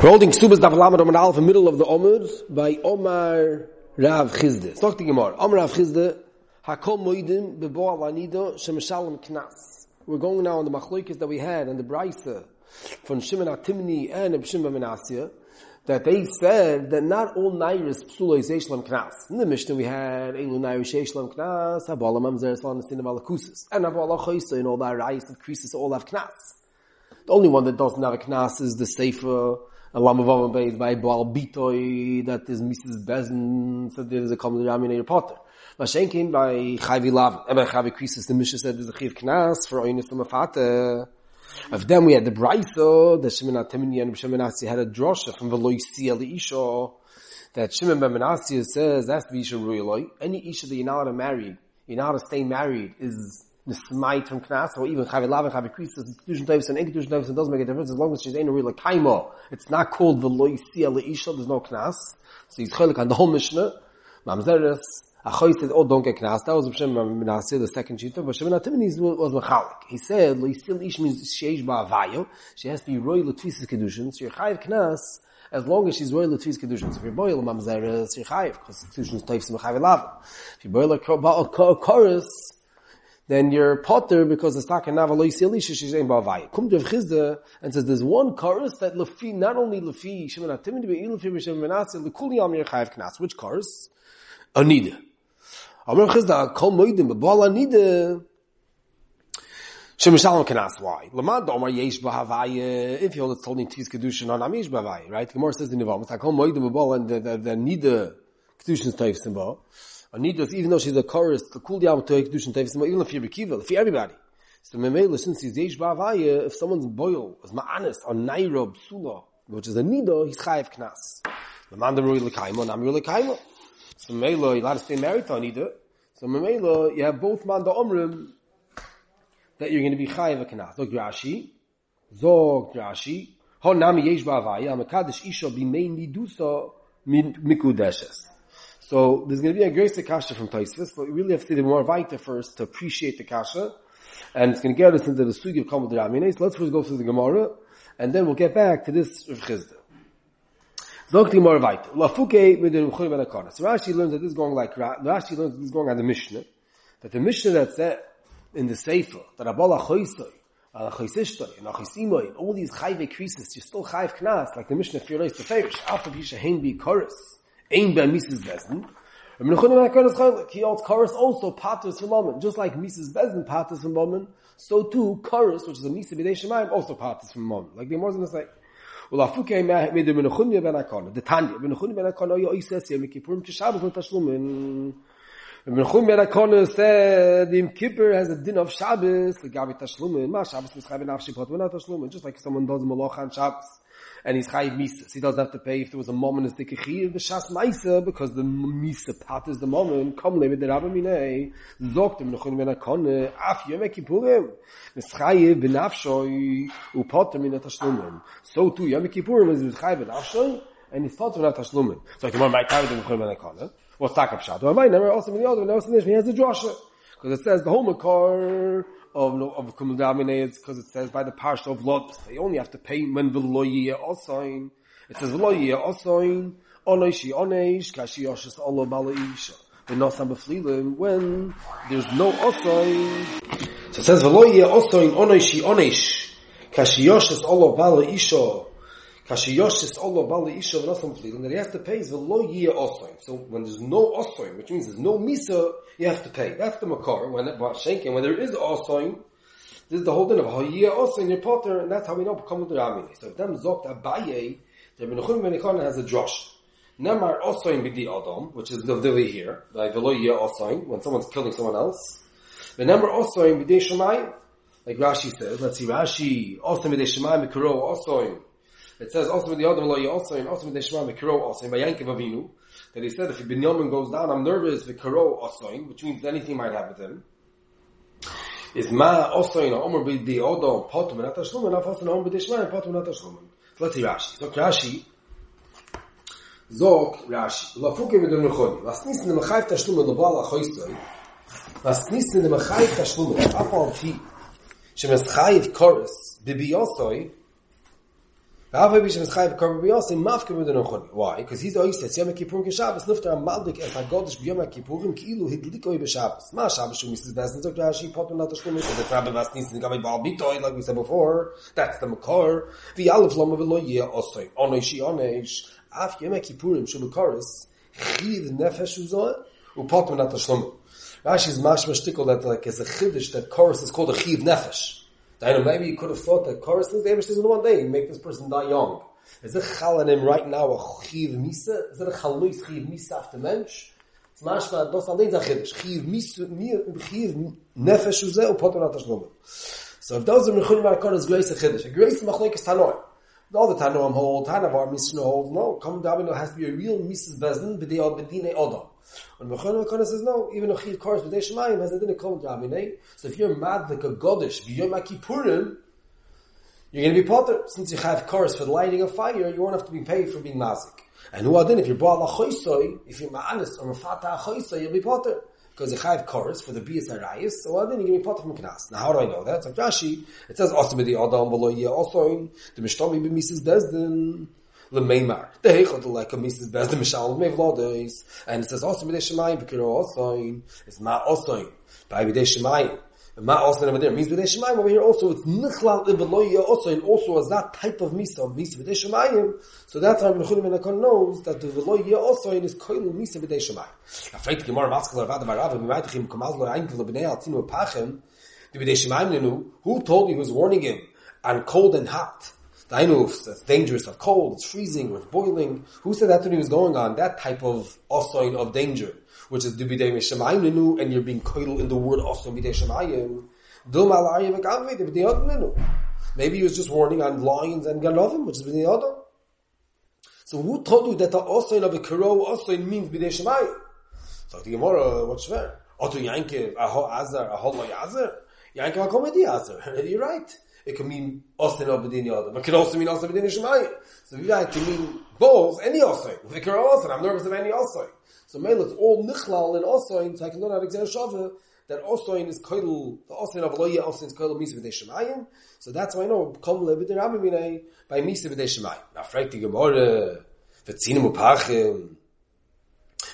We're holding Ksubas Daf Lamed Amud Aleph in the middle of the Omud by Omar Rav Chisda. It's not the Gemara. Omar Rav Chisda, Hakol Moedim Bebo Alanido Shemeshalom Knas. We're going now on the Machloikas that we had and the Braisa from Shimon HaTimni and Abshimba Manassia, that they said that not all Nairis Psulo is Eishlam Knas. In the Mishnah we had Elu Nairis Eishlam Knas, Habalam Amzer Islam Nesin Avalakusis, and Habalah Choysa and all that Rais that Krisis all have Knas. The only one that doesn't have a Knas is the Sefer a Lamavavan Bay by Baal Bitoi, that is Mrs. Bezin, so there is a common denominator potter. Mashenkin by Chavi Lav, and by Chavi Krisis, the Mishnah said there's a Chiv Knas for Oynis Lamafata. Of them we had the Braitha, the Shimon HaTimni and Shimon HaTimni had a drosha from Veloisi Ali Isha, that Shimon HaTimni says that's the Isha Ruiloi. Any Isha that you're not allowed to marry, you're not allowed to stay married, is Nismait from Knas, or even Chavi Lav and Chavi Krisis, Kedushin Tavis and Ekedushin Tavis, it doesn't make a difference as long as she's ain't a real Kaima. It's not called Veloisi Ali Isha, there's no Knas. So he's Chelik on the whole Mishnah. Mamzeres, Achoy said, oh, don't get Knas. That was Shimon HaTimni, the second Shita. But Shimon HaTimni was Mechalik. He said, Loisil Ish means Sheish Ba'avayo. She has to be Roy Latvisis Kedushin. So you're Chayiv Knas as long as she's Roy Latvisis Kedushin. So if you're Boil Mamzeres, you're Chayiv. Constitution is Taifs Mechayiv Lava. If you're Boil Koris, then you're Potter because it's not Kanava Loisil Ish, she's in Ba'avayo. Come to Rav Chisda and says, there's one Koris that Lafi, not only Lafi Shimon HaTimni, but even Lafi Shimon HaTimni, Lekuli Yam Yer Chayiv Knas. Which Koris? Anida. Amar Chizda Kol Moedim Bebal Anida Shemeshalom Knas. Why? Lamad Omar Yesh B'Havaya. If you hold it, holding Tis Kedushin on Amish B'Havaya, right? Gemara says in Nevam, Kol Moedim Bebal and the Anida Kedushin Teifs in Ba. Anida, even though she's a chorus, Kul Yam Toy Kedushin Teifs in Ba. Even if you're Bekiva, if everybody. So Memele, since he's Yesh B'Havaya, if someone's boil, is Ma'anis on Nairo B'Sula, which is Anida, he's Chayev Knas. Lamad Rui L'Kaimo, Namru L'Kaimo. So Melo, you're allowed to stay married to Anida. So Melo, you have both Manda Omrim that you're going to be Chayev Knas. Zog Rashi. Ho Nami Yesh Ba'Havaya. Amakadosh Isha Bimei Nidusa Mikudeshes. So there's going to be a great kasha from Tosfos, but we really have to see the more Vayta first to appreciate the kasha, and it's going to get us into the sugi of Kamel D'Ramineh. So let's first go through the Gemara, and then we'll get back to this Rav Chisda. Zokti more right. Lafuke with the Ibn Khunim and Akona. So Rashi learns that this is going on the Mishnah. That the Mishnah that said in the Sefer, that Abala Choysoi, Ala Choysishtoi, and Achisimoi, all these Chayve Krisis, you're still Chayv Knas, like the Mishnah Firois Teferish, Alpha Visha Hainbi Chorus, Ein Ben Mrs. Bezin. Ibn Khunim and Akona's Chaylik, he holds Chorus also, Patus from Loman. Just like Mrs. Bezin, Patus from Loman, so too, Chorus, which is a Misa B'dei Shemaim, also Patus from Loman. Like the Gemara is going to say, the Tanya, Ibn Khunim and Akona said, Yom Kippur has a din of Shabbos, just like someone does Malacha on Shabbos, and he's Chayiv Misas. He doesn't have to pay if there was a moment as Dikechi, V'shas Maisa, because the Misa part is the moment, Kom Leve, the Rabbi Minei, Zogt, Ibn Khunim and Akona, Af Yom Kippurim, V'schayiv B'nafshoi, Upotter Min HaTashlumim. So too, Yom Kippurim is V'schayiv B'nafshoi, and he's Potter Min HaTashlumim. So I can my time with Ibn Khunim and Akona. What's Takab Shad? Or my number also in the other, and also in he has the Joshua. Because it says the Homakar of Kumudamine, because it says by the parsha of Lotz, they only have to pay when Veloyia Osoin. It says Veloyia Osoin, Onoishi Oneish, Kashi Yoshis Olo Balaisha. When there's no Osoin. So it says Veloyia Osoin, Onoishi Oneish, Kashi Yoshis Olo Balaisha. Kashiyoshis Allah Bali Isha Nasam Fleeland, that he has to pay is the low year Osoim. So when there's no Osoim, which means there's no Misa, you have to pay. That's the Makar. When there is Osoim, this is the whole thing of Hoyeh Osoim, your potter, and that's how we know Kamel D'Ramineh. So if them Zokt Abaye, the Ibn Khunim and Akona has a drosh. Namar Osoim Bidi Adam, which is the Dili here, like the low year Osoim, when someone's killing someone else. The Namar Osoim Bidi Shemai, like Rashi says, let's see Rashi, Osoim Bidi Shemai, Mikuro Osoim. It says also with the other lawyer also and also with the Shema Mikro also by Yankev Avinu, that he said if Binyamin goes down, I'm nervous with Karo Osoin, which means anything might happen to him. Is Ma Osoin or Omar Bid the Odo Potum and Atashluman of Osan Om Bidishma and Potum Natashluman. So let's see Rashi. Zok Rashi. Lafuke with the Nukhoni. Vasnis in the Machaif Tashlum and the Bala Hoysoi. Vasnis in the Machaif Tashlum, Apalti, Shemeschayit Chorus, Bibi Osoi. Why? Because he's always says Yom Kippurim Keshabbos. Nufter Amaldik Es Hagodesh B'Yom Kippurim Ki'ilu Hidlikoi B'Shabbos. Ma Shabbos Shu Mises Bezin Zok Rashi Potem Natashlumis. The Krabbe Masnis Nikamet Baal Bitoy. Like we said before, that's the Makor. V'Yalef Lama V'Lo Yeh Osoy Oneshi Onesh Af Yom Kippurim Shulukaris Chid Nefesh Uzo Upotem Natashlumis. Rashi's mashmash tickle that like is a chiddush that chorus is called a chiv nefesh. I know maybe you could have thought that chorus is the Eibishter in one day, you make this person die young. Is it chalanim right now a chiv misa? Is it a chalnuis chiv misa after mensch? It's mashmash dos alein a chiddush chiv misa chiv nefesh uze upotonat hashlomim. So if those are Ibn Khunim and Akona is grace a chiddush, a grace machlek is tanoim. All the tanoim hold, tanavar mishnah hold. No, come down, it has to be a real misas bezin b'dei b'dinei odom. And Mechon HaKona says, no, even a Chid Kors B'dei Shemayim has a din called Ramine. So if you're mad like a Godesh, B'yom HaKippurim, you're going to be potter. Since you have Kors for lighting a fire, you won't have to be paid for being Mazik. And who then, if you're Baal HaChoysoy, if you're Ma'anis or Mefata HaChoysoy, you'll be potter. Because you have Kors for the B'yis HaRayis, so who then, you're going to be potter from Knas. Now how do I know that? It's like Rashi. It says, Osem B'di Adam V'lo Yeh Osoy, the Mishtomi B'misis Desden. L'meimar, the heichot like a misis best the mishal mevlodes, and it says also b'dei shemayim v'kiro osoin. It's ma osoin by b'dei shemayim. Ma osoin over there means b'dei shemayim over here also. It's nichlal l'veloy osoin also as that type of misa b'dei shemayim. So that's why Ibn Khunim and Akona knows that the v'loy osoin is koilu misa b'dei shemayim. Afraid Gemara maskal arvad v'arav v'maytachim kamazlo einkel b'nei altzinu pachem the b'dei shemayim nenu. Who told you? Who's warning him on cold and hot? I know it's dangerous of cold, it's freezing, or it's boiling. Who said that when he was going on that type of osoin of danger, which is dubidei mishamayim nenu, and you're being koidal in the word osoin bidei shemayim. Dilma la'ayim v'gavvei bidei odom nenu. Maybe he was just warning on lions and ganovim, which is bidei odom. So who told you that the osoin of a kero osoin means bidei shemayim? So the Gemara, what's shver? Otu yankev aho azar aho lo yazar yankev akomedi azar. You're right. It can mean Osin of B'din Yodam. It can also mean Osin of B'din Yishemayim. So if it can mean both, any Osin. Vikar Osin, I'm nervous of any Osin. So Mela, it's all Nichlal and Osin, so I can learn out of Xer Shavah, that Osin is Koidl, the Osin of Loya Osin is Koidl Misa B'din Yishemayim. So that's why I know, Kom Le B'din Rabbi by Misa B'din Yishemayim. Now, frag the Gemara, V'tzinu Mupachim,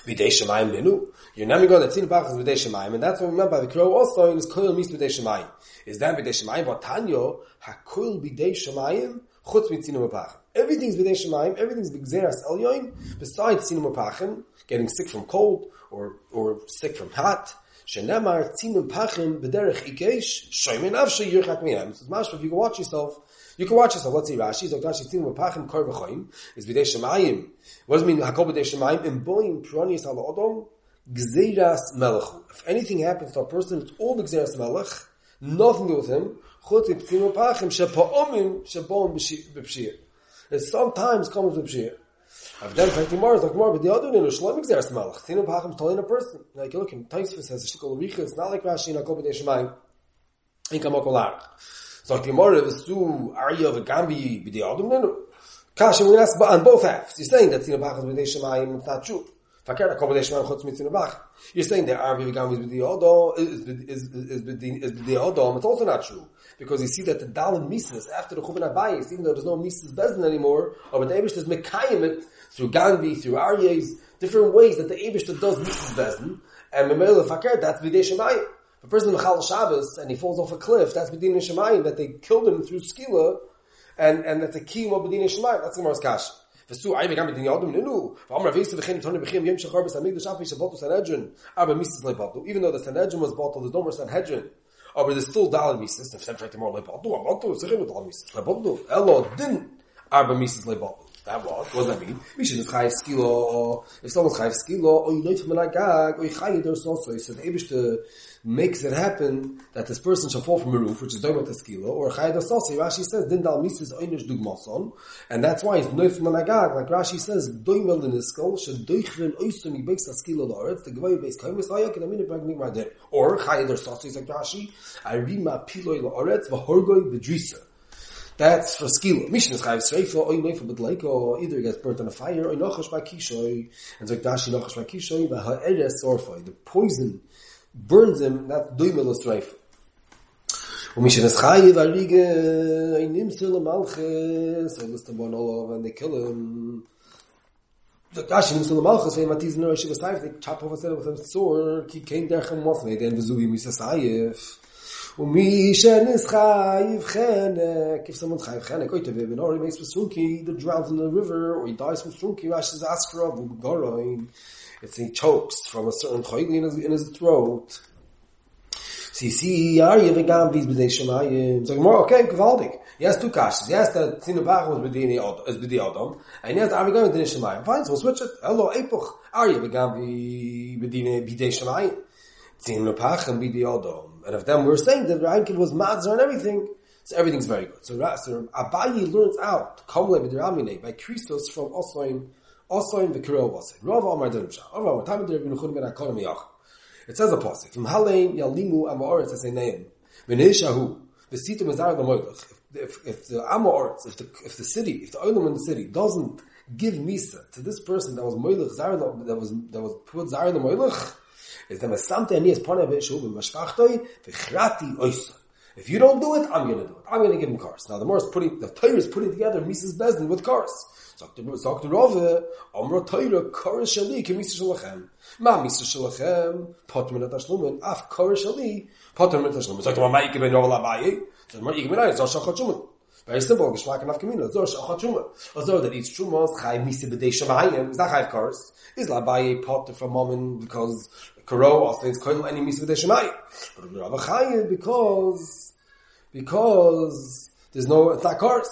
B'din Yishemayim Lenu. You're not going to see the Bachas B'dei Shemayim, and that's what we meant by the Kro Osoin is Koil Mis B'dei Shemayim. Is that B'dei Shemayim? But Tanyo, HaKoil B'dei Shemayim, Chutz B'tzinu M'pachim. Everything's B'dei Shemayim, everything's B'gzeras Elyoin, besides Tzinu M'pachim, getting sick from cold, or sick from hot. Shenemar Tzinu M'pachim B'derech Ikesh, Shoymen Avshe Yirchak Mehem. So it's mashma, if you can watch yourself, you can watch yourself. Let's see Rashi. So Rashi Tzinu M'pachim Kor V'choyim is B'dei Shemayim. What does it mean HaKoil B'dei Shemayim? Im Boim Pronius Al Odom. Gzeiras Melech. If anything happens to a person, it's all Gzeiras Melech. Nothing to do with him. It sometimes comes with B'shir. I've done fighting Mars like more, but the other one is Shlom Gzeiras Melech. Tzinu Pachim is totally a person. Like you look, in Taisvus has a shtikol richa. It's not like Rashi in Akol B'dei Shemayim. In Kamokol Arach. So the Gemara v'su Arya v'gambi b'dei Adum nenu. Kashim we ask on both halves. You're saying that Tzinu Pachim is b'dei Shemayim. It's not true. You're saying that Arvi Vigam is B'di Odom. It's also not true. Because you see that the Dalin Mises, after the Chuban Abayis, even though there's no Mises Bezin anymore, or the Eibishter is Mekayimit through Ganvi, through Aryes, different ways that the Eibishter does Mises Bezin, and Memele Fakir, that's B'di Shemayim. If a person is Mechal Shabbos and he falls off a cliff, that's B'di Shemayim, that they killed him through Skila, and that's a key of B'di Shemayim. That's Gemara's Kasha. Vesu I began with the Yadum Ninu. Omar Rav Chisda became Tana D'Bei Chizkiya Yom Shachar B'Samig D'Shafi Shabotu Sanhedrin. Aber Mises Leibatu. Even though the Sanhedrin was bottled, there's no more Sanhedrin. Aber there's still Dalad Mises. If Sanhedrin more Leibatu, Abatu Sichim with Dalad Mises Leibatu. Elo didn't Aber Mises Leibatu. That was. What does that mean? Mishin is Chayef Skilo. If someone's Chayef Skilo, or you know it from an Agag, or you Chayef there is also. So the Eibishter makes it happen that this person shall fall from a roof, which is Doimat Eskilo, or Chayef Asasi. Rashi says, Din Dal Mises Oynish Dugmason. And that's why it's Noif from an Agag. Like Rashi says, Doimel in his skull, Shed Doichrin Oysum Yibakes Askilo Loretz, the Gavay Yibakes Kaimis Layak, and Aminat Bragnik Madir. Or Chayef Asasi, like Rashi, Arima Piloi Loretz, Vahorgoi Bedrisa. That's for skill. Mishin is chayv sreifo, oy neifo b'dleiko, either gets burnt on a fire, oy nochash b'kishoy, and so dashi nochash b'kishoy, b'ha'eres orfoi. The poison burns him, that's doimel sreifo. and they kill him. The Rashi Nimsul Malchus, they matiz no Shiva Saif, they chop off his head with a sword, he came there and waffled, and Vizuhi Misa Saif. Umishan is Chayiv Chenek. If someone's Chayiv Chenek, or he makes Vizunki, either drowns in the river, or he dies from Vizunki, Rashi is Askra, Vugoroin. It's he chokes from a certain Choyli in his throat. So you see, Aryev and Gambiz B'dei Shemayim. So more, okay, Kavaldik. He has two kashas. He has that Tinabach was B'dei Adam, and he has Aryev B'dei Shemayim. Fine, so we'll switch it. Hello, Epoch. Aryev and Gambiz B'dei Shemayim. Tinabach and B'dei Adam. And of them, we're saying that Reinkiv was Mazar and everything. So everything's very good. So Abayi learns out, Kamle B'dei Ramine, by Christos from Osoin, Osoin V'Kirel Vosin. Rav Omar Dermshah. Rav Omar Time of the Ibn Khunim and Akona Miyach. It says a pasuk from Halein Yalimu Amoritz Aseneim Menishahu Vesitum Ezar Lamoydach. If the Amoritz, if the city, if the olim in the city doesn't give misa to this person that was moydach zar that was put zar lamoydach, is the mesamte ani as panei be'shuv b'mashkachtoi v'chrati oisa. If you don't do it, I'm going to do it. I'm going to give him cars. Now the Torah is putting together Mises Bezdin with cars. Zokter Rove, Omra Torah, Kores Shali, Kemisa Shalachem. Ma Misa Shalachem, Potter Minat Ashlumen, Af Kores Shali, Potter Minat Ashlumen. Zokter Ma Yikibin Rovel Abaye, Zokter Ma Yikibin Ayin, Zor Shachat Shuman. Very simple, Geshmak and Afkamina, Zor Shachat Shuman. Azor that eats Shumas, Chai Misa B'dei Shemayim, is not Chai Kores, is Labaye Potter from Mammon, because Karo also is Koil any Misa B'dei Shemayim. But Rabbi Chayim, because there's no, it's not Kores.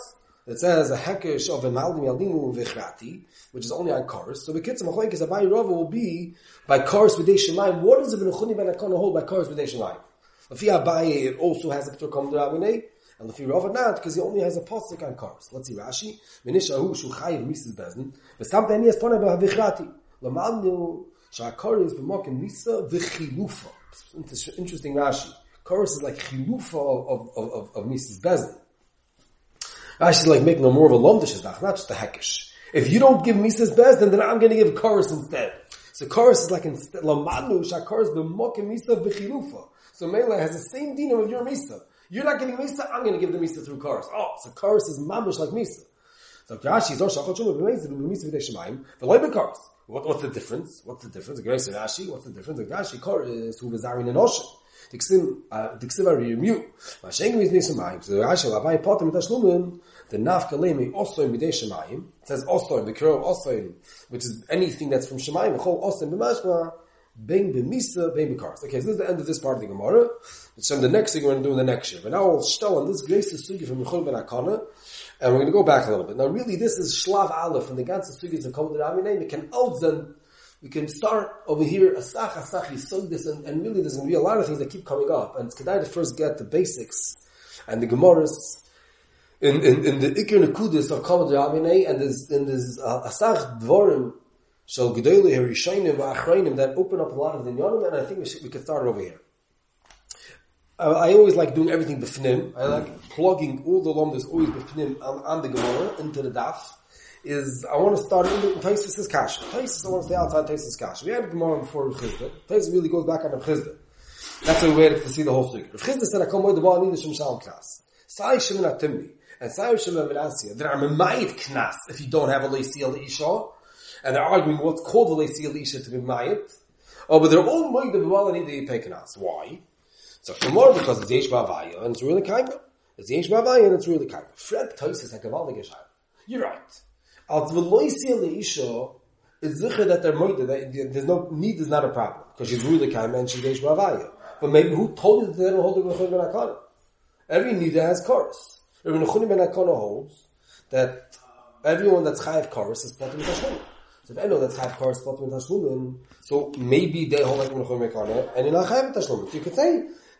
It says a hekesh of a maldim yalimu v'chrati, which is only on cars. So the kids of Machlekes Abayi Rava will be by cars with Shemayim. What is Ibn Khunim and Akona hold by cars with Shemayim? Lefi Abayi it also has a p'turkom d'Ravine, and lefi Rava not because he only has a pasuk on cars. Let's see Rashi. Menishahu shuchayiv misses bezin v'samtei nias ponei b'v'chrati l'malnu shakaris b'mokin misa v'chilufa. Interesting Rashi. Cars is like chilufa of misses bezin. Rashi is like making a more of a lomdish, not just a hekish. If you don't give Mises best, then I'm going to give chorus instead. So chorus is like instead. Lamanu shakaris b'mokim misa b'chilufa. So Mela has the same dinam of your misa. You're not getting misa. I'm going to give the misa through chorus. Oh, so chorus is mamish like misa. So Rashi is shachot shumah b'misa b'misa v'dei shemayim v'loy b'chorus. What's the difference? What's the difference? The Gemara Rashi. What's the difference? The Rashi chorus who v'zarin and oshin. Diksim ariyemu. Mashengim is nishemayim. So Rashi lavai potem etashlumin. The nafka lemi osoim b'dei shemayim. It says osoim the kero osoim, which is anything that's from shemayim. Chol osoim b'mashma beng b'misa beng b'karas. Okay, so this is the end of this part of the Gemara. So the next thing we're going to do in the next year. But now we'll start on this grace sugi from Yechol ben Akana, and we're going to go back a little bit. Now, really, this is shlav aleph, and the ganze sugis of Kol D'Ravine. We can start over here, asach, so this, and really there's going to be a lot of things that keep coming up. And it's kedai to first get the basics and the Gemaras in the Iker Nekudis of Kol D'Ravine, and there's asach dvorim shel gedolei harishayim va'achrayim that open up a lot of the inyanim, and I think we could start over here. I always like doing everything b'fnim. I like plugging all the lomdas always b'fnim on the Gemara into the daf. I want to start in Tosfos' kasha. Tosfos, I want to stay outside Tosfos' kasha. We had Gemara before Rav Chisda. Tosfos really goes back on Rav Chisda. That's why we waited to see the whole thing. Rav Chisda said, I come with the ball, I need the Shimon Knas. Sai Shimon HaTimni. And Sai Abshimba Manassia. There are Memayit Knas if you don't have a Leisiel Isha. And they're arguing what's called a Leisiel Isha to be Memayit. Oh, but they're all Memayit the ball, I need the Yipay Knas. Why? So tomorrow, because it's Yesh Ba'avaya, and it's really kind of. It's Yesh Ba'avaya, and it's really kind of. Fred Tosfos HaKavaldi Geshayim. You're right. Al Veloisia Leisha is zikr that they're moida, that there's no need is not a problem. Because she's rude kaim and she's bavaya. But maybe who told you that they don't hold the Ibn Khunim ben Akona? Every nida has chorus. Ibn Khunim ben Akona holds that everyone that's chayav chorus is platim tashlumin. So if anyone that's chayav chorus is platim tashlumin, so maybe they hold like Ibn Khunim ben Akona and you're not chayav tashlumin. So you could say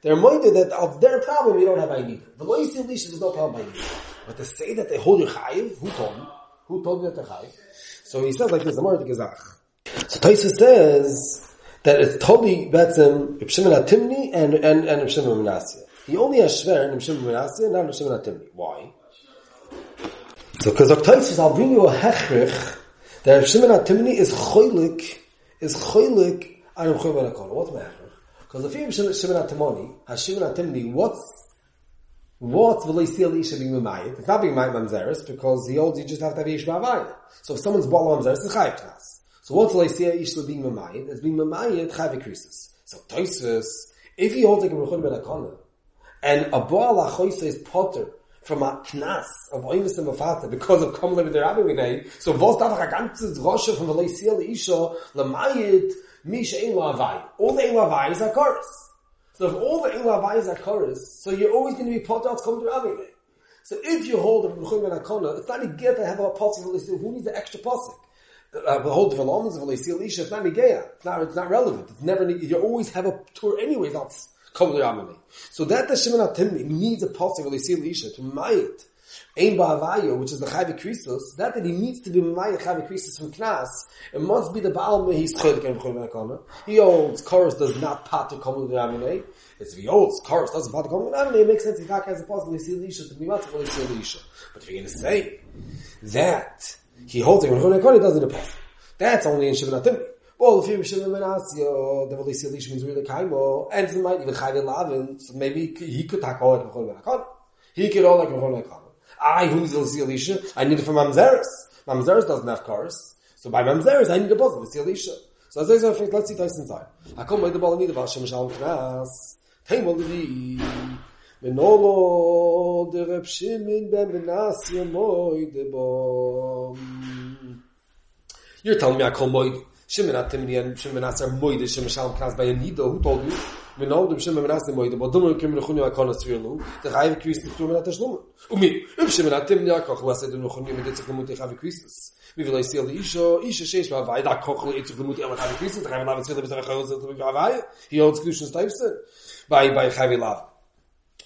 they're moida that of their problem you don't have idea. Veloisia Leisha is no problem by nida. But to say that they hold your chayav, who told you? Who told you that they're high? So he says like this, Amar Gezach. So Tosfos says that it's totally betzim Abshimba HaTimni and Abshimba Manassia. He only has shver in Abshimba Manassia, not Abshimba HaTimni. Why? So because of Tosfos, I'll bring you a hechrich that Abshimba HaTimni is choylik on Ibn Khunim ben Akona. What's my hechrich? Because if you Abshimba HaTimni, what's What v'leisil isha being memayit? It's not being memayit mamzeres because he holds you just have to have yesh ba'avaya. So if someone's bought mamzeres, it's chayiv knas. So what's v'leisil isha being memayit? It's being memayit chayiv krisis. So Tosfos, if he holds like Ibn Khunim and Akona, and a ba'al achoysa is potter from a knas of oimus and mafata because of come live with the rabbi we so vos davach a ganzes droshe from v'leisil isha lemayit misha ein la'avaya. All the ein la'avayas are chorus. So if all the Ilavais are chorus, so you're always going to be potter to come to Rabbi. So if you hold a B'chum and Akona, it's not a get to have a posik v'leisil. Who needs the extra posik? The whole development of v'leisil isha, it's not a geya. It's not relevant. It's never. You always have a tour anyways. That's come to Rabbi. So that the Shimon HaTimni needs a posik v'leisil isha to mayit ein ba'avaya, which is the chayv krisos. That he needs to be mayit chayv krisos from knas. It must be the baal mehis chodik and B'chum and Akona. He holds chorus does not pat to come to Rabbi. It's the old chorus doesn't bother coming out, and it makes sense if Hak has a possible Isha to be multiple Isha. But if you're going to say that he holds it when Hunakon, it doesn't apply. That's only in Shimon HaTimni. Well, if you're Abshimba Manassia, the Isha means really Kaimo, and it might even Chayv Lavin, so maybe he could talk all like Hunakon. He could all like Hunakon. Who's the Isha? I need it from Mamzeres. Mamzeres doesn't have chorus, so by Mamzeres, I need a possible Isha. So let's see Tyson's side. I come by the ball and need a Vashem Shalom Knas. Table the Menolo the Reb Shimon ben Menassia Moide Bom. You're telling me I call Moide Shimon HaTimni and Shimon Menassia Moide Shimon Shalom Knas by Anido. Who told you? Menolo the Reb Shimon Menassia Moide Bom. Don't remember the Chunyu Akon as Firlu. The Chayiv Christus to Menat Shlomon. Umi Reb Shimon HaTimni Akoch Lased the Chunyu Medetzach Lemuti Chayiv Christus. We will see the Isha Sheish Bavai. That Koch Leitzach Lemuti Amar Chayiv Christus. The Chayiv Lavin Tzvila B'Zarech Chayiv Bavai. He holds Christians Tyson. By Chavi Lav.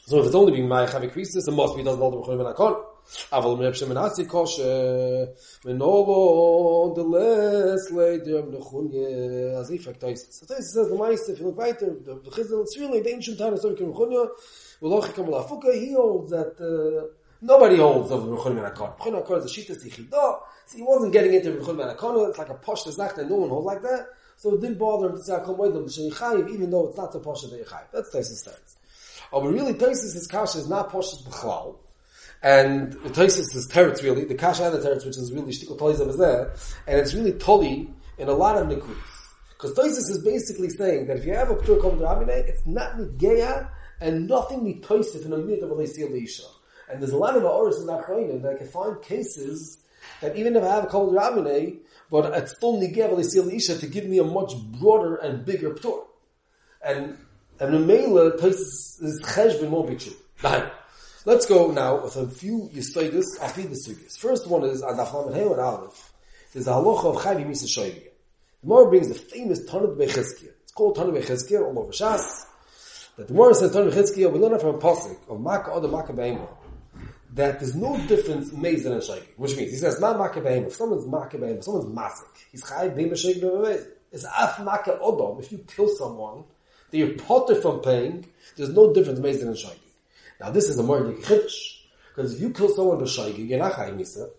So if it's only being my Chavi Christus, it must be doesn't hold the B'chum and Akon. Aval Reb Shimon Menassi Kosher Menolo the less later of the Chunya as effect Taisis. So Taisis says the Ma'aseh if you look right there, the Chizal it's really the ancient time of the Chunya. Velochikam Lafuka he holds that nobody holds of the B'chum and Akon. B'chum and Akon is a Shita Sichida. So he wasn't getting into the B'chum and Akon. It's like a posh Tzacht and no one holds like that. So it didn't bother him to say, I come with them, even though it's not so posh as the Yechayiv. That's Taisis' stance. But really, Taisis' kasha is not posh as B'chlal. And Taisis' teretz really, the kasha and the teretz, which is really shtikol toizav is there, and it's really toli in a lot of nikudas. Because Taisis is basically saying that if you have a p'tur kom d'rabinei, it's not nigeya and nothing nitoisif in a minute of a leisil isha. And there's a lot of aoris in Achronim that I can find cases that even if I have a kom d'rabinei, but it's still nigev v'leisil isha to give me a much broader and bigger p'tor. And the meila is cheshbon won't be true. Let's go now with a few yisoidus afid the sugis. First one is adaflam and heilad aleph. There's a halacha of chayvi misa shoyvi. The Gemara brings the famous Tana D'Bei Chizkiya. It's called Tana D'Bei Chizkiya all over Shas. That the Gemara says Tana D'Bei Chizkiya we learn it from a pasuk of maka od maka be'ema. That there's no difference meizin and shoyvi, which means he says ma maka be'ema. If someone's maka be'ema, if someone's masik, he's chayiv be'ema shoyvi be'ema. It's af maka odom. If you kill someone, that you're potter from paying, there's no difference meizin and shoyvi. Now this is a more chiddush because if you kill someone b'shoyvi, you're not chayiv misa.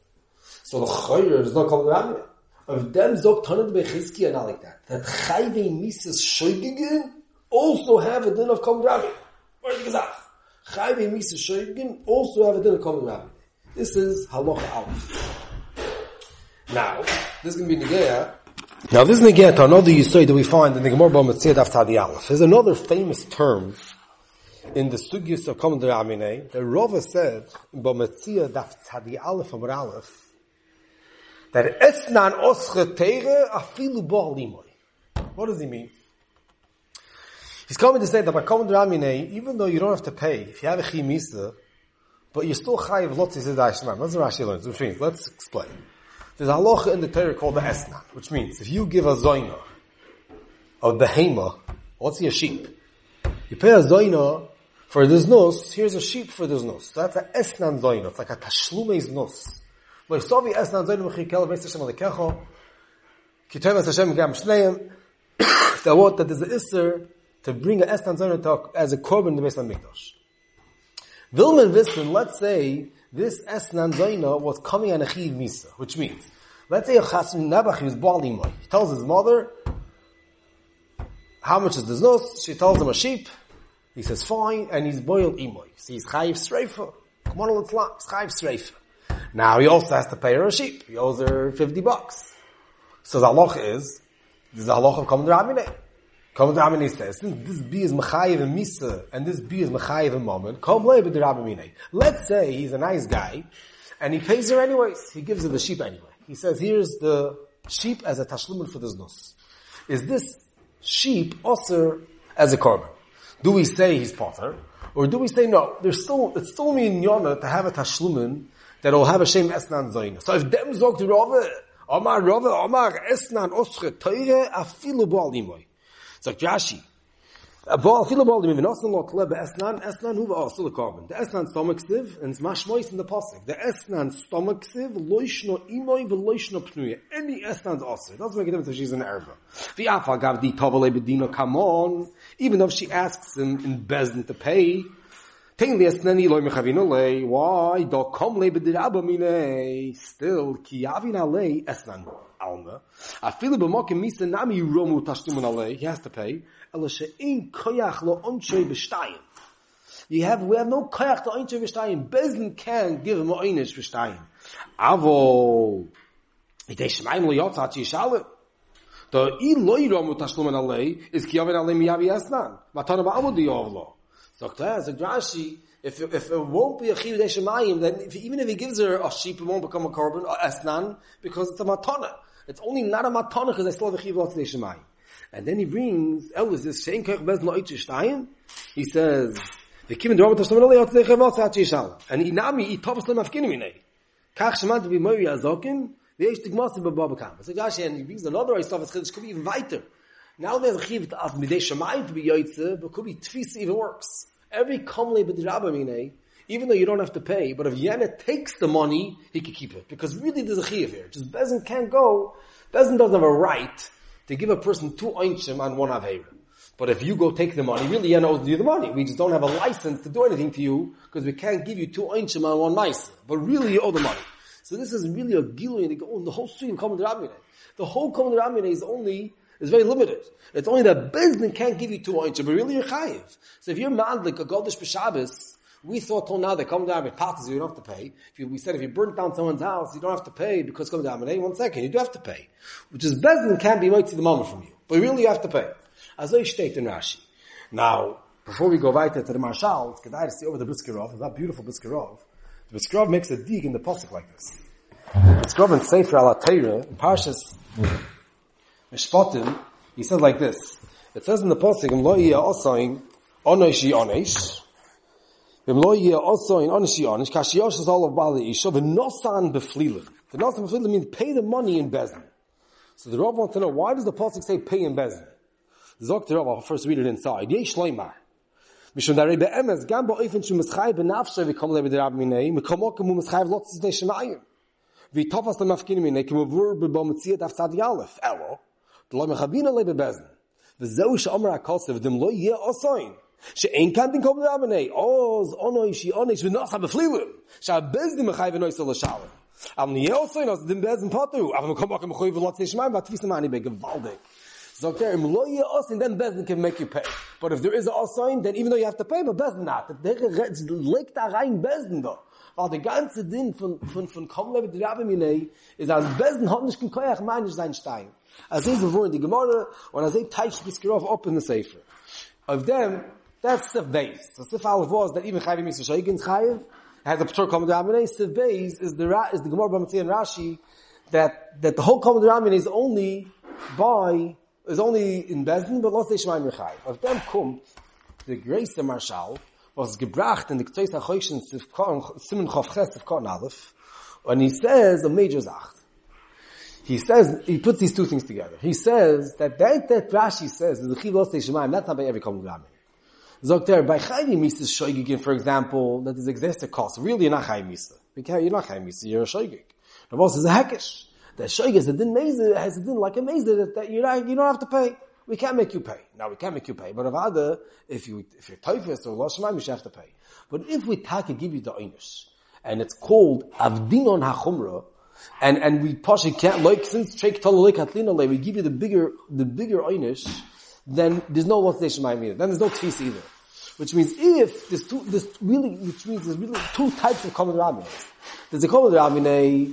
So the chayyur is not called rabbi. Of them zok Tana D'Bei Chizkiya not like that. That chayiv misa shoyvi also have a din of kol rabbi. Where is the chayiv misa shoyvi also have a din of kol rabbi? This is halacha aleph. Now this is going to be negaya. Now this is negaya to another yisoid that we find in the Gemara b'Matziah Daf Tzadi Aleph. There's another famous term in the sugyus of Kol D'Rabinei that Rava said in b'Matziah Daf Tzadi Aleph Amar Aleph that esnan osche teire afilu bo limoy. What does he mean? He's coming to say that by Kol D'Rabinei, even though you don't have to pay if you have a chi misa, but you're still chayiv lotzi zedai shemam. That's what Rashi learns. Which means, let's explain. There's a halacha in the Torah called the esna, which means if you give a zoyna of behema, what's your sheep? You pay a zoyna for this nos, here's a sheep for this nos. So that's an esnan zoyna. It's like a tashlumei's nos. That there's an isser to bring an esnan zoyna as a korban in the Beis Hamikdash. Vilman Visman, let's say this esnan zoyna was coming on a chiv misa, which means, let's say a chasmin nabach, he was balimoy. He tells his mother, how much is this nos? She tells him a sheep. He says, fine, and he's boiled imoy. See, he's chayiv sreifa. Come on, let's lock. He's chayiv sreifa. Now, he also has to pay her a sheep. He owes her $50. So the halacha is, this is the halacha of Kamad Ramine. Kamad Ramine says, since this bee is mechayiv and misa, and this bee is mechayiv and mammon, come lay with the Ramine. Let's say he's a nice guy, and he pays her anyways. He gives her the sheep anyway. He says, here's the sheep as a tashlumen for this nus. Is this sheep also as a korban? Do we say he's potter, or do we say no? It's still minyana to have a tashlumin that will have a shem esnan zayna. So if them zog to Omar esnan osche teire afilu bal imoy. So Rashi, afilu bal imoy v'nasan lo kleb esnan huva asil carbon. The esnan stomach siv and it's mashmois in the pasuk. The esnan stomach siv loishno imoy v'loishno pnuya. Any esnan's asil. Doesn't make a difference if she's an erva. V'afa gavdi tovale bedino kamon. Even though she asks him in Bezdin to pay, why? Still, he has to pay. We have no koyach to onche v'shtayim. Bezdin can give him oynish v'shtayim. Avo, the Eloi Ramu Tashluman Alei is Kiyavin Alei Miyavi Esnan. Matanaba Amudi Yavlo. So Rashi, if it won't be a Chiv Deshemayim, then even if he gives her a sheep, it won't become a korban or Esnan because it's a matana. It's only not a matana because I still have a Chiv Deshemayim. And then he brings Elvis this Shein Kech Bez Noichi Shtayim. He says, the Kiyavin Ramu Tashluman Alei Otzei Chevot Sachi Shal. And Inami Itovas Lemafkinim Inei. Kach Shemad Vimoyu Azokin. So Rashi, and he brings another Yisrael Chiddush, could be even wider. Now there's a Chiv to ask Midei Shemayim to be Yoytze, but could be Tfis even works. Every Kamlei B'di Rabba Minei, even though you don't have to pay, but if Yenet takes the money, he can keep it. Because really there's a Chiv here. Just Bezin can't go, Bezin doesn't have a right to give a person 2 Oinshim on 1 Aveira. But if you go take the money, really Yenet owes you the money. We just don't have a license to do anything to you, because we can't give you 2 Oinshim on 1 Maisa. But really you owe the money. So this is really a gilui, and the whole stream of Kamad Ramine. The whole Kamad Ramine is very limited. It's only that Bezdin can't give you 2 oinshim, but really you're chayiv. So if you're madlik, a goldish b'shabbos, we thought till now that Kamad Ramine passes, you don't have to pay. We said if you burnt down someone's house, you don't have to pay because Kamad Ramine, 1 second, you do have to pay. Which is Bezdin can't be moitzi the moment from you, but really you have to pay. As I state in Rashi. Now, before we go weiter to the Marshal, it's kedai to see over the Briskerov, it's that beautiful Briskerov. The B'skrov makes a dig in the pasuk like this. B'skrov in Sefer Al-Teira, in Parshas Mishpatim, he says like this. It says in the pasuk, "Im lo yeh osayin onesh yonesh, im lo yeh osayin onesh yonesh, kashiyosh is all of bali isha, v'nosan beflilim." The nosan beflilim means pay the money in bezin. So the Rav wants to know, why does the pasuk say pay in bezin? Zok the Rav, I'll first read it inside. Yesh loymar. Because so there, im lo ye osin, then Bezdin can make you pay. But if there is an osin, then even though you have to pay, but Bezdin not. It's legt da rein Bezdin da. Weil der ganze Ding von Kamlev der Rabbi is as Bezdin hat nicht kein Koyach meinisch sein Stein. As is before in the Gemara, or as they teach this Gerov up in the Sefer. Of them, that's the base. So if I was that even Chayvim is Shagins Chayev, has a Patur Kamlev der Rabbi the base is the Gemara B'Matzi and Rashi, that the whole Kamlev der Rabbi is only in Bezdin, but los Shemayim Rechai. Of them kommt, the grace of Marshal, was gebracht in the Ktsois HaChoyshin Simen Chavches of Korn Aleph, and he says a major Zacht. He says, he puts these 2 things together. He says, that Rashi says, the Chiv los Shemayim, that's not by every Kamad Ramin. Zogter, by Chayim Mises Shoigig, for example, that is exists a cost. Really, you're not Chayim Mises. You're not Chayim Mises, you're a Shoigig. The boss is a Hekish. The Shoigas that didn't has a din like a mezid that you don't have to pay. We can't make you pay. Now we can't make you pay. But if you're Taifis or Lo Shemayim, you should have to pay. But if we take and give you the Einish, and it's called Avdinon HaChumra, and we Pasha can't like since Sheik Talalek Hatlinalei, we give you the bigger Einish, then there's no Lo Shemayim either. Then there's no Tfis either. Which means there's really two types of common rabbis. There's a common rabbinate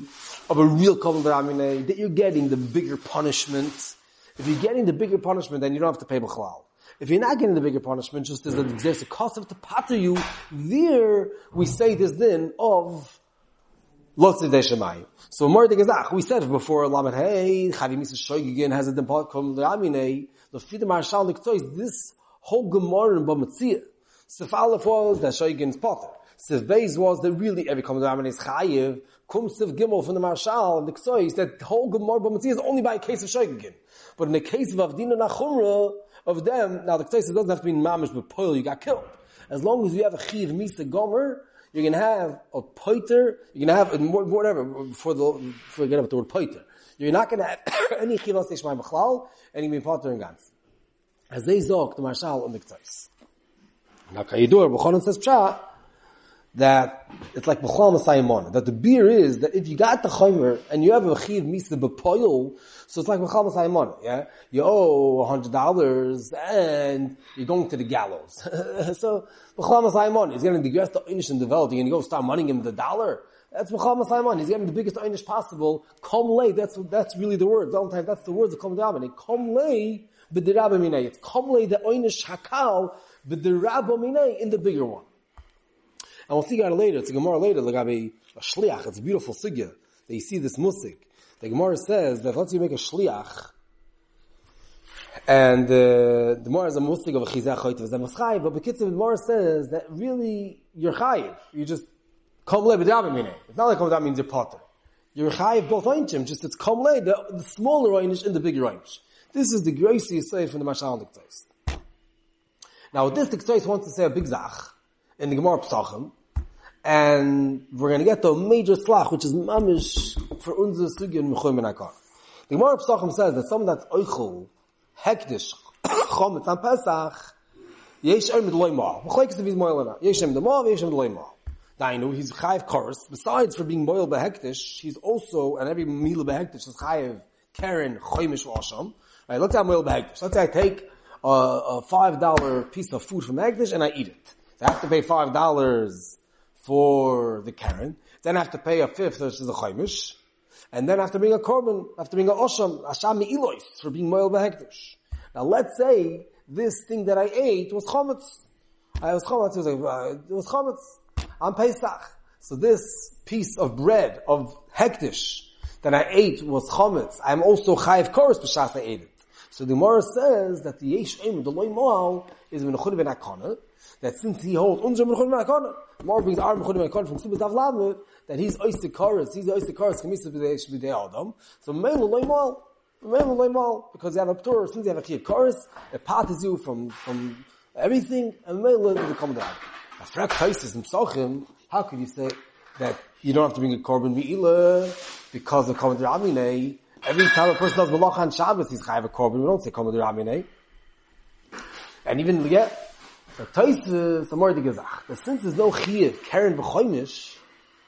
of a real common rabbinate that you're getting the bigger punishment. If you're getting the bigger punishment, then you don't have to pay b'chalal. If you're not getting the bigger punishment, just as there's a cost of tapater you, there we say this din of Lotzi de Shemai. So we said before Lamed Hey, Chavi Misa Shoygin has a din common rabbinate. This whole Gemara in B'Matziah. Sif Aleph was that Shoygin's potter. Sif Beis was that really every common rabbinate is chayiv. Kum Sif Gimel from the Marshal and the Ktsois, that whole Gemara B'Matziah is only by a case of Shoygin. But in the case of Avdina Nachumra, of them, now the Ktsois doesn't have to be in Mamish, but Poil, you got killed. As long as you have a Chiv Misa Gomer, you're going to have a Poiter, you're going to have a whatever, before you get up with the word Poiter. You're not going to have any Chiv Al Seishmai B'Chlal, and you're going to be Potter and Gans. As they zog the Marshal on the Ktsois. Now Kayidur, B'chonon says Pshat, that it's like B'chol Masayimon, that the beer is, that if you got the Chaymer, and you have a Chiv Misa B'Poil, so it's like B'chol Masayimon, yeah? You owe $100, and you're going to the gallows. So, B'chol Masayimon, he's getting the greatest Einish in the world, you're going to go start moneying him the dollar. That's B'chol Masayimon, he's getting the biggest Einish possible. Kom lay, that's really the word. Sometimes that's the words of Kom Daven. Kom lay, B'dirabba minay. It's Kom lay, the Einish Hakal, B'dirabba minay, in the bigger one. And we'll see that later. It's a Gemara later. Like a shliach. It's a beautiful sigya that you see this musik. The Gemara says that once you make a shliach, and the Gemara is a musik of a chizach chayit v'zem v'schayv. But b'kitzim, the Gemara says that really you're chayiv. You just kom le b'davim minei. It's not like kom means you're potter. You're chayiv both einchim. Just it's kom le the smaller einish and the bigger einish. This is the grace you say from the Mashal Diktais. Now with this Diktais wants to say a big zach in the Gemara Pesachim, and we're going to get to a major slach, which is mamish for unser sugya in Mechuim and Akona. The Gemara Pesachim says that someone that's oichel, hektish, chometz on Pesach, yesh emid loyma. Mechlekes if he's moil or yesh emid loyma, yesh emid loyma. Dainu, he's chayiv chorus. Besides for being moil behektish, he's also, and every meal behektish is chayiv karen choymish v'asham. Right, let's say I'm moil behektish. Let's say I take a $5 piece of food from hektish and I eat it. So I have to pay $5 for the karen. Then I have to pay a fifth, which is a chaimish. And then I have to bring a korban. I have to bring a osham, asham mi'ilois, for being moil behektish. Now let's say this thing that I ate was chometz. It was chometz. I'm Pesach. So this piece of bread of hektish that I ate was chometz. I'm also chayiv koros b'shas I ate it. So the Gemara says that the yesh eim, the loy moal, is Ibn Khunim and Akona. That since he holds unser Ibn Khunim and Akona, Mar brings our Ibn Khunim and Akona from Ksubit Avlamut, that he's oisikaris, Kamisa B'dei Adam. So Meilu Loimal, because you have a Ptur, since you have a Chiyat Karis, it parts you from everything, and Meilu Loimal will come down. Afrak Kaisis and Psochim, how could you say that you don't have to bring a Korban Mi'ilah, because of Korban Raminei? Every time a person does Malacha on Shabbos, he's Chayav a Korban, we don't say Korban Raminei. And even, yeah, since there's no chiyuv keren v'choimish,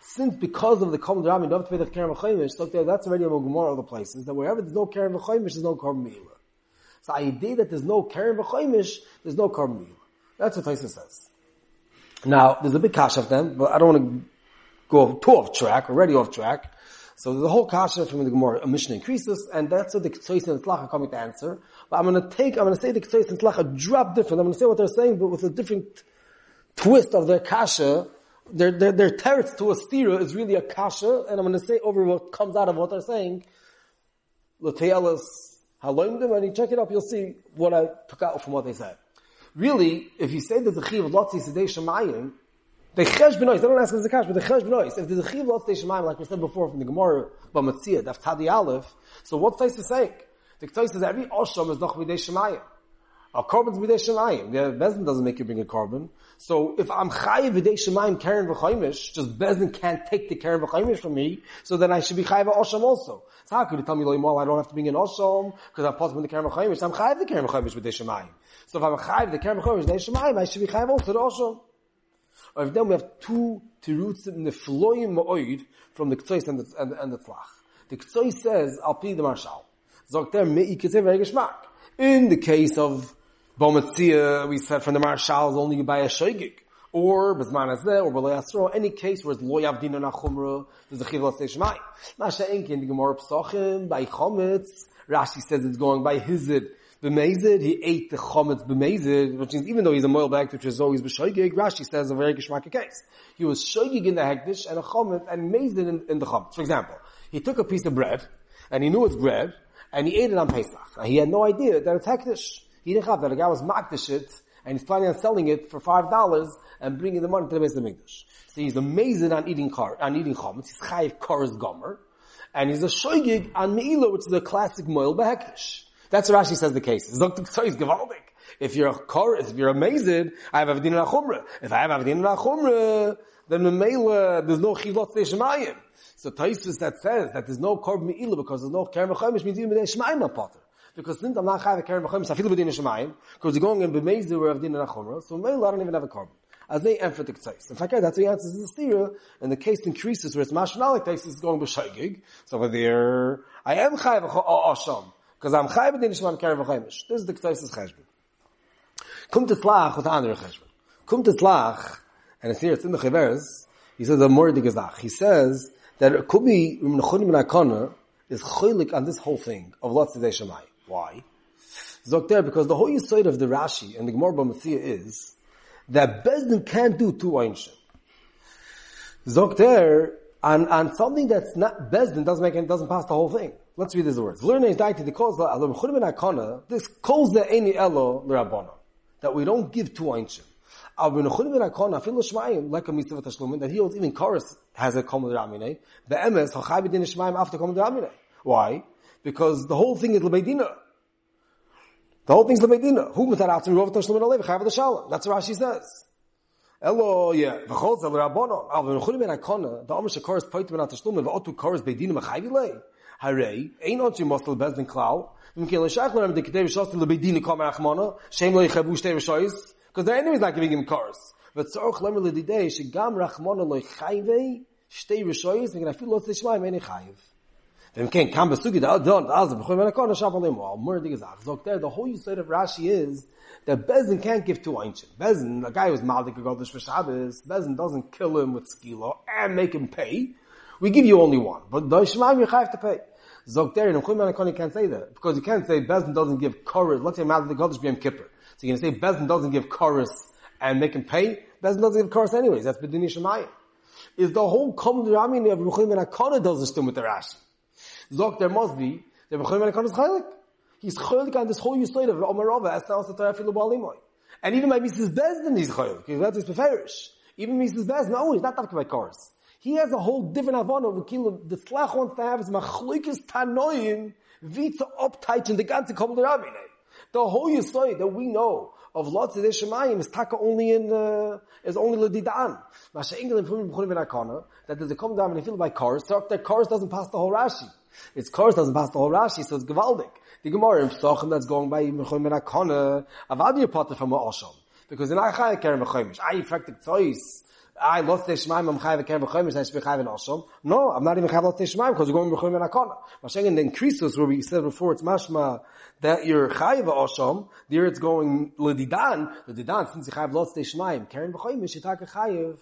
since because of the common Rami you don't have to pay the keren v'choimish, so that's already a Gemara of the places that wherever there's no keren v'choimish, there's no korban meila. So the idea that there's no keren v'choimish, there's no korban meila. That's what Tosfos says. Now there's a big kasha of them, but I don't want to go too off track, already off track. So there's a whole kasha from the Gemara, a Mishnah increases, and that's what the Ktsois and Tzlach are coming to answer. But I'm going to say the Ktsois and Tzlach a drop different. I'm going to say what they're saying, but with a different twist of their kasha. Their teretz to a stira is really a kasha, and I'm going to say over what comes out of what they're saying. L'te'elas haloimdim, and you check it up, you'll see what I took out from what they said. Really, if you say that the chiv lotzi sedei shemayim, they chesh benois. They don't ask us the cash, but they chesh benois. If there's a chiv lot shemayim, like we said before from the Gemara B'Matziah, daf Tadi Aleph. So what Tosfos is saying? The Tosfos says every osham is noch b'dei shemayim. A korban's b'dei shemayim. The bezin doesn't make you bring a korban. So if I'm chayiv b'dei shemayim keren v'chaimish, just bezin can't take the keren v'chaimish from me. So then I should be chayiv osham also. So how could you tell me loymal? I don't have to bring an osham because I'm possible the keren v'chaimish. So I'm chayiv the keren v'chaimish b'dei shemayim. So if I'm chayiv the keren v'chaimish b'dei shemayim, I should be chayiv also the osham. Or if then we have two tirutzim in the floyim ma'oid from the Ktsois and the Tzlach. The Ktsois says, I'll plead the Marshal. Zog there, me'i k'tzei v'hei geshmak. In the case of Bomatzia, we said from the Marshal, is only you buy a Shoigig. Or Bezman Azeh, or Balei Asro, any case where it's Lo Yavdina na Chumra, there's a Chivla Seshmai. Masha Enkin, the Gemara Psochim, by Chometz, Rashi says it's going by Hizid. B'mezid, he ate the chometz b'mezid, which means even though he's a moil back, which is always b'shoigig, Rashi says a very geshmaka case. He was shoigig in the hekdesh and a chometz and mezid in the chometz. For example, he took a piece of bread, and he knew it's bread, and he ate it on Pesach. And he had no idea that it's hekdesh. He didn't have that. The guy was makdash it, and he's planning on selling it for $5 and bringing the money to the Beis HaMikdash. So he's a mezid on eating chometz. He's chayiv kor's gomer, and he's a shoigig on meila, which is a classic moil b'hekdesh. That's what Rashi says the case. If you're a chorus, if you're amazed, I have Avdin al-Khumra. If I have Avdin al-Khumra, then the Mela, there's no Chivot Shemayim. So Taisus that says that there's no Korb Me'ila because there's no Kerem HaChomish means even B'nei Shemayim a potter. Because since I'm not having Kerem HaChomish, I feel B'nei Shemayim, because you're going in B'mezid or Avdin al-Khumra, so Mela, I don't even have a Korb. As they emphatic Taisus. In fact, that's what he answers in the theory, and the case increases where it's Mashanalik Taisus is going B'shaygig. So over there, I am Chayav HaSham. Because I'm chayav b'din shman karev v'chaimish. This is the Ketaisis cheshbon. Kum teslach with another cheshbon. Kum teslach, and it's here, it's in the Chiveres, he says a more digazach. He says that it could be Ibn Khunim and Akona is choylik on this whole thing of Lot Zedei Shemai. Why? Zok there, because the whole yisoid of the Rashi and the Gemara B'Matziah is that Bezdin can't do two Einshin. Zok there, on something that's not Bezdin doesn't pass the whole thing. Let's read these words. This calls the any elo l'rabana that we don't give to ancient. Like a mitzvah tashlumin that he holds even chorus has a common ramine. The emes hachay b'din shmayim after common ramine. Why? Because the whole thing is l'beidina. The whole thing is l'beidina. Who mitzvah after rov tashlumin alev chayav l'shalom. That's what Rashi says. Elo, yeah. V'chol zel l'rabana. Avin chulim ben akona. The omer shakor is poitim ben tashlumin. V'otu chorus b'dina machayv l'ay. Haray, ain't not your muscle best in cloud. Because their enemies not giving him cars. But so lemon the day, she gam Rahmana like Hive, stay reshoys, and I feel lost the shime any hive. Then can't come basuki don't as there the whole side of Rashi is that Bezin can't give two ancient. Bezin, the guy who's Malik Godosh for Shabbos, Bezin doesn't kill him with skilo and make him pay. We give you only one, but the Shemaim you have to pay. Zogderi and Chumim and Akoni can't say that because you can't say Bezdin doesn't give chorus. Let's say Ma'adat the Kodesh B'Yom Kippur, so you're going to say Bezdin doesn't give chorus and make him pay. Bezdin doesn't give chorus anyways. That's B'dini Shemaim. Is the whole Komdurami of Chumim and Akoni doesn't stem with the Rashi? Zogderi must be that Chumim and Akoni is chaylik. He's chaylik on this whole yisoid of Omar Rava as now Satar Afilu Balimoy, and even by Mrs. Bezdin he's chaylik. That's his beferish. Even Mrs. Bezdin, no, he's not talking about chorus. He has a whole different avana of Kilim. The Tzlach wants to have is machlukes tanoim vita opteichen the ganze Kol Rabine. The whole yisoid that we know of Lot Zedei Shemayim is taka only in is only l'didan. Masha Engel and Fumim B'Chunim B'Nakana that there's a Kol Rabine filled by cars. So that cars doesn't pass the whole Rashi. Its cars doesn't pass the whole Rashi, so it's gevaldik. The Gemara in Psochem that's going by B'Chunim B'Nakana avadir potter from Asham because in Achai Kerem B'Chomish I effective choice. I lost the Shemaim, I'm chayav a kerem v'chomish, I should be chayav an asham. No, I'm not even chayav lost the Shemaim, because you're going v'chomish and akona. Mashengen, the increases, where we said before, it's mashma, that you're chayav asham, there it's going l'didan, since you chayav lost the Shemaim, kerem v'chomish, you take a chayav,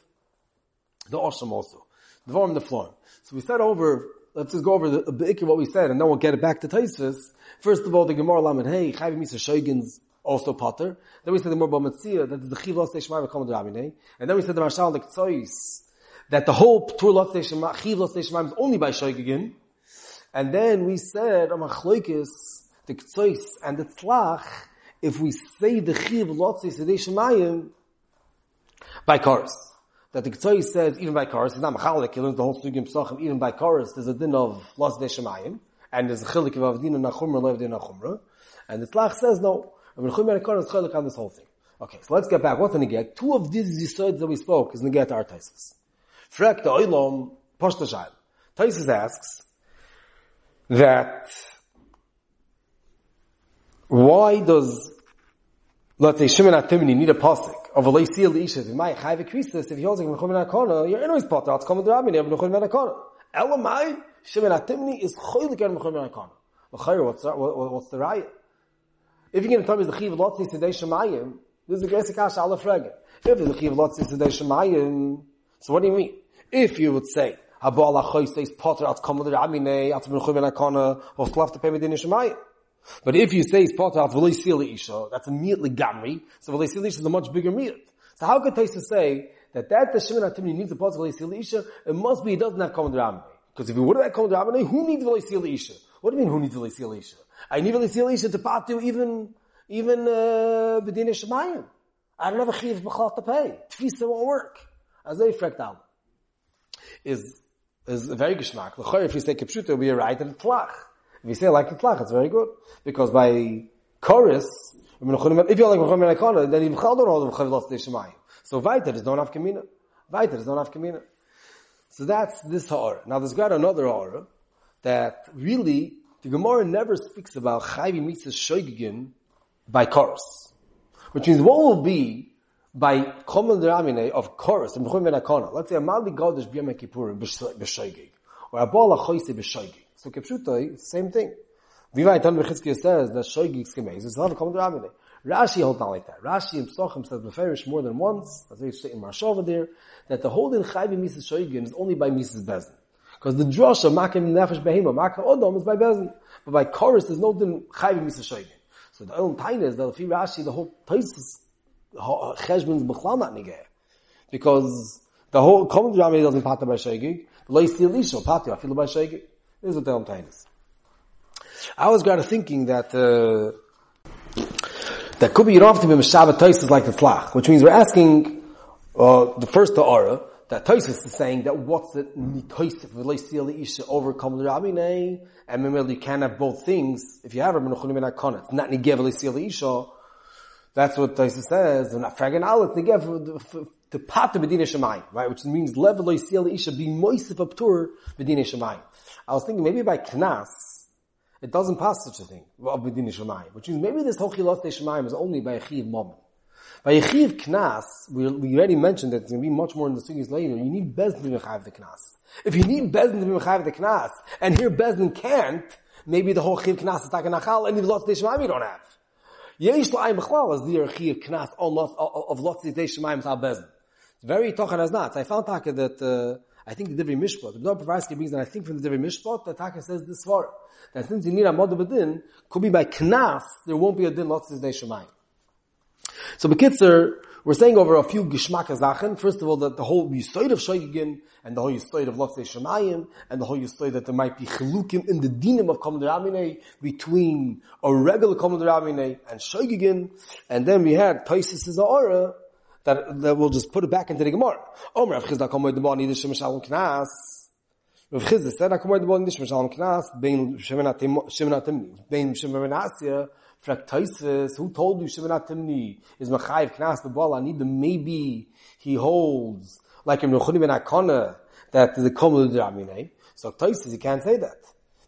the asham also. The vorm, the floor. So we said over, let's just go over the bit of what we said, and then we'll get it back to Taisus. First of all, the Gemara Lamed, hey, chayav misa shoygins, also potter. Then we said the more B'Matziah, that the Chiv Lot Zedei Shemayim V'Kol Rabinei. And then we said the Marshal the Ketzois, that the whole Ptur Lot Zedei Shemayim, Chiv Lot Zedei Shemayim is only by Shoigigin. And then we said, Amachloikis, the Ketzois, and the Tzlach, if we say the Chiv Lot Zedei Shemayim, by Kars. That the Ketzois says, even by Kars, it's not Machalik, he learns the whole Sugim Psachim, even by Kars, there's a din of Lot Zedei Shemayim, and there's a Chilik of Avdina Nachumra, Levdina Nachumra. And the Tzlach says, no, Ibn Khunim and Akona is chaylik on this whole thing. Okay, so let's get back. What's a neget? Two of these yisoids that we spoke is neget our Taisus. Frek the oilom poshta shayl. Taisus asks that why does, let's say, Shimon HaTimni need a pasuk of a leisiel leishet? If my chayv ekrisis, if he holds like Ibn Khunim and Akona, you're anyways potter. It's called the Rabbeinu Ibn Khunim and Akona. Elamai Shimon HaTimni is chaylik on Ibn Khunim and Akona. What's the raya? If you're going to tell me it's the Chiv Lotzi Sedei Shemayim, this is the Gersa Kasha Aleph Regan. If it's the Chiv Lotzi Sedei Shemayim, so what do you mean? If you would say, Habala Choyse is Potter at Komodir Amine, at Ibn Khunim and Akona, or Slav to Pemidin Shemayim. But if you say it's Potter at V'lei Sili Isha, that's immediately Gamri, so V'lei Sili Isha is a much bigger meal. So how could Taisa say that the Shimon HaTimni needs a Potter V'lei Sili Isha? It must be he doesn't have Komodir Amine. Because if you would have Komodir Amine, who needs V'lei Sili Isha? What do you mean who needs V'lei Sili Isha? I need V'lei Sili Isha to part to even B'dinei Shemayim. I don't have a Chiv B'chal to pay. Tfisa won't work. As they freaked out. Is very geschmack. If you say Kipshuta, it'll be a right and Tlach. If you say like the Tlach, it's very good. Because by chorus, if you like B'chal and Ikona, then you B'chal don't hold B'chal Lost Shemayim. So Vaiter is don't have Kamina. So that's this horror. Now there's got another horror that really the Gemara never speaks about Chayvi Mitzvah Shoygin by chorus. Which means what will be by Komel Deramine of chorus, and B'chum Benakona. Let's say, Amali Gaudish B'yom HaKippurim B'shoygig. Or Abol HaChoyse B'shoygig. So Kepshutoi, it's the same thing. Viva Tana D'Bei Chizkiya says that Shoygig Skimei is not a Komel Deramine. Rashi holds down like that. Rashi himself says Beferish more than once, as we say in Marshova there, that the holding Chayvi Mitzvah Shoygin is only by Mitzvah Bezin. Because the drosh of Makim Nefesh Behema, Makim Odom is by Bezin. But by chorus, there's no din Chayvi Mitzvah Shoygin. So the own tiny is that if you Rashi, the whole Taisus Cheshbon B'chlam not Nigeh. Because the whole Komel Deramine doesn't pater by Shoygig. Lo Yisrael Isha, pater, I feel by Shoygig. This is what the own tiny is. I was kind of thinking that, that could be you don't have to be Meshavah Taisus like the Tlach. Which means we're asking, the first Ta'ara, that Taisus is saying that what's it Nitoisif with Lo Yisrael Isha over Komel Deramine? And remember, you can have both things. If you have Ibn Khunim and Akona, it's not Nigeh Lo Yisrael Isha. That's what Taisa says, and Afragan Allah, they give the path to B'dinei Shemayim, right? Which means level Isel Isha be moisif up tour B'dinei Shemayim. I was thinking maybe by Knas, it doesn't pass such a thing, well, B'dinei Shemayim, which means maybe this whole Chilotei Shemayim is only by Yechiv Momen. By Yechiv Knas, we already mentioned that it's going to be much more in the sugis later, you need Bezdin to be Mechayiv the Knas. If you need Bezdin to be Mechayiv the Knas, and here Bezdin can't, maybe the whole Yechiv Knas is Takanachal, and the Chilotei Shemayim you don't have. Yesh la'ayim b'chlal is the Yerchi of Knas of Lotzi Zeh Shemayim Tal Bezin. It's very Tochan as not. So I found Taka that, I think the Divrei Mishpat, the B'dor Pavarsky brings, and I think from the Divrei Mishpat, that Taka says this far. That since you need a Modu B'din, could be by Knas, there won't be a Din Lotzi Zeh Shemayim. So B'kitzer, we're saying over a few Gishmak HaZachen, first of all, that the whole Yisoid of Shoygin, and the whole Yisoid of Lotzi Zeh Shemayim, and the whole Yisoid that there might be Chilukim in the Dinim of Komel Deramine, between a regular Komel Deramine and Shoygin, and then we had Taisus Zahara, that we'll just put it back into the Gemara. Omar Rav Chisda Komoy Debon Yidish Mishalom Knas. Rav Chisda said, Komoy Debon Yidish Mishalom Knas, Bein Shimon HaTimni, Bein Abshimba Manassia, Taisus, who told you Shimon HaTimni is Mechayiv Knas B'Bala? I need the maybe he holds like Ibn Khunim and Akona that the Komel Deramine. So Taisus, he can't say that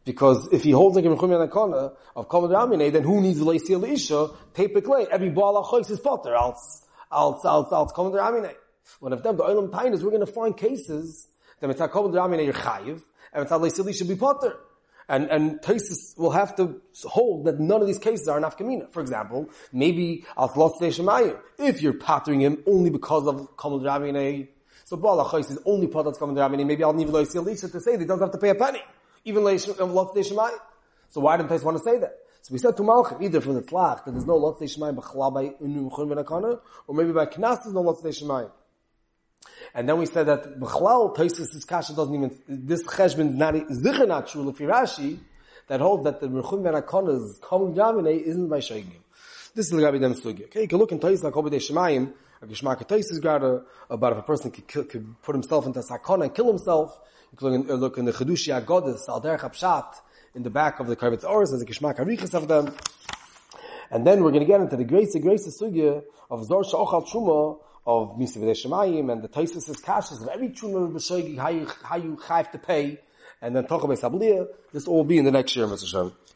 because if he holds like Ibn Khunim and Akona of Komel Deramine, then who needs V'lei Sili Isha? Typically, every Bala Chois is Potter, else Komel Deramine. One of them, the Olam Tainas, we're going to find cases that Mitzvah Komel Deramine you're Chayiv and Mitzvah V'lei Sili Isha be Potter. And Taisus will have to hold that none of these cases are nafkamina. For example, maybe al Lotzi Zeh Shemayim, if you're pattering him only because of Komel Deramine, so Baal HaChois is only part of Komel Deramine, maybe I'll need Lo Yisrael Isha to say that he doesn't have to pay a penny, even Lotzi Zeh Shemayim. So why didn't Taisus want to say that? So we said to Malchim, either from the Tlach, that there's no Lotzi Zeh Shemayim b'chalal by Ibn Khunim and Akona, or maybe by Knas there's no Lotzi Zeh Shemayim. And then we said that B'chlal, Taisus' Kasha doesn't even, this Cheshbon is not true, Lefi Rashi, that holds that the Merchum Verakona's Komel Deramine isn't by Shoygim. This is the Gabi Dem Sugi. Okay, you can look in Taisus, like Obedei Shemayim, a Geshmaka Taisus Gara, about if a person could put himself into a Sakona and kill himself. You can look in the Chedushi HaGodes, Alder Chapshat, in the back of the Karvetz Oris, as a Geshmaka Riches of them. And then we're going to get into the Grace Sugya of Zor Sha'ochal Truma, of Mitzvah B'dinei Shemayim, and the Taisus' Kashas of every true member of B'shoygig, how you have to pay, and then talk about Sabliya. This will all be in the next year, Mr. Shem.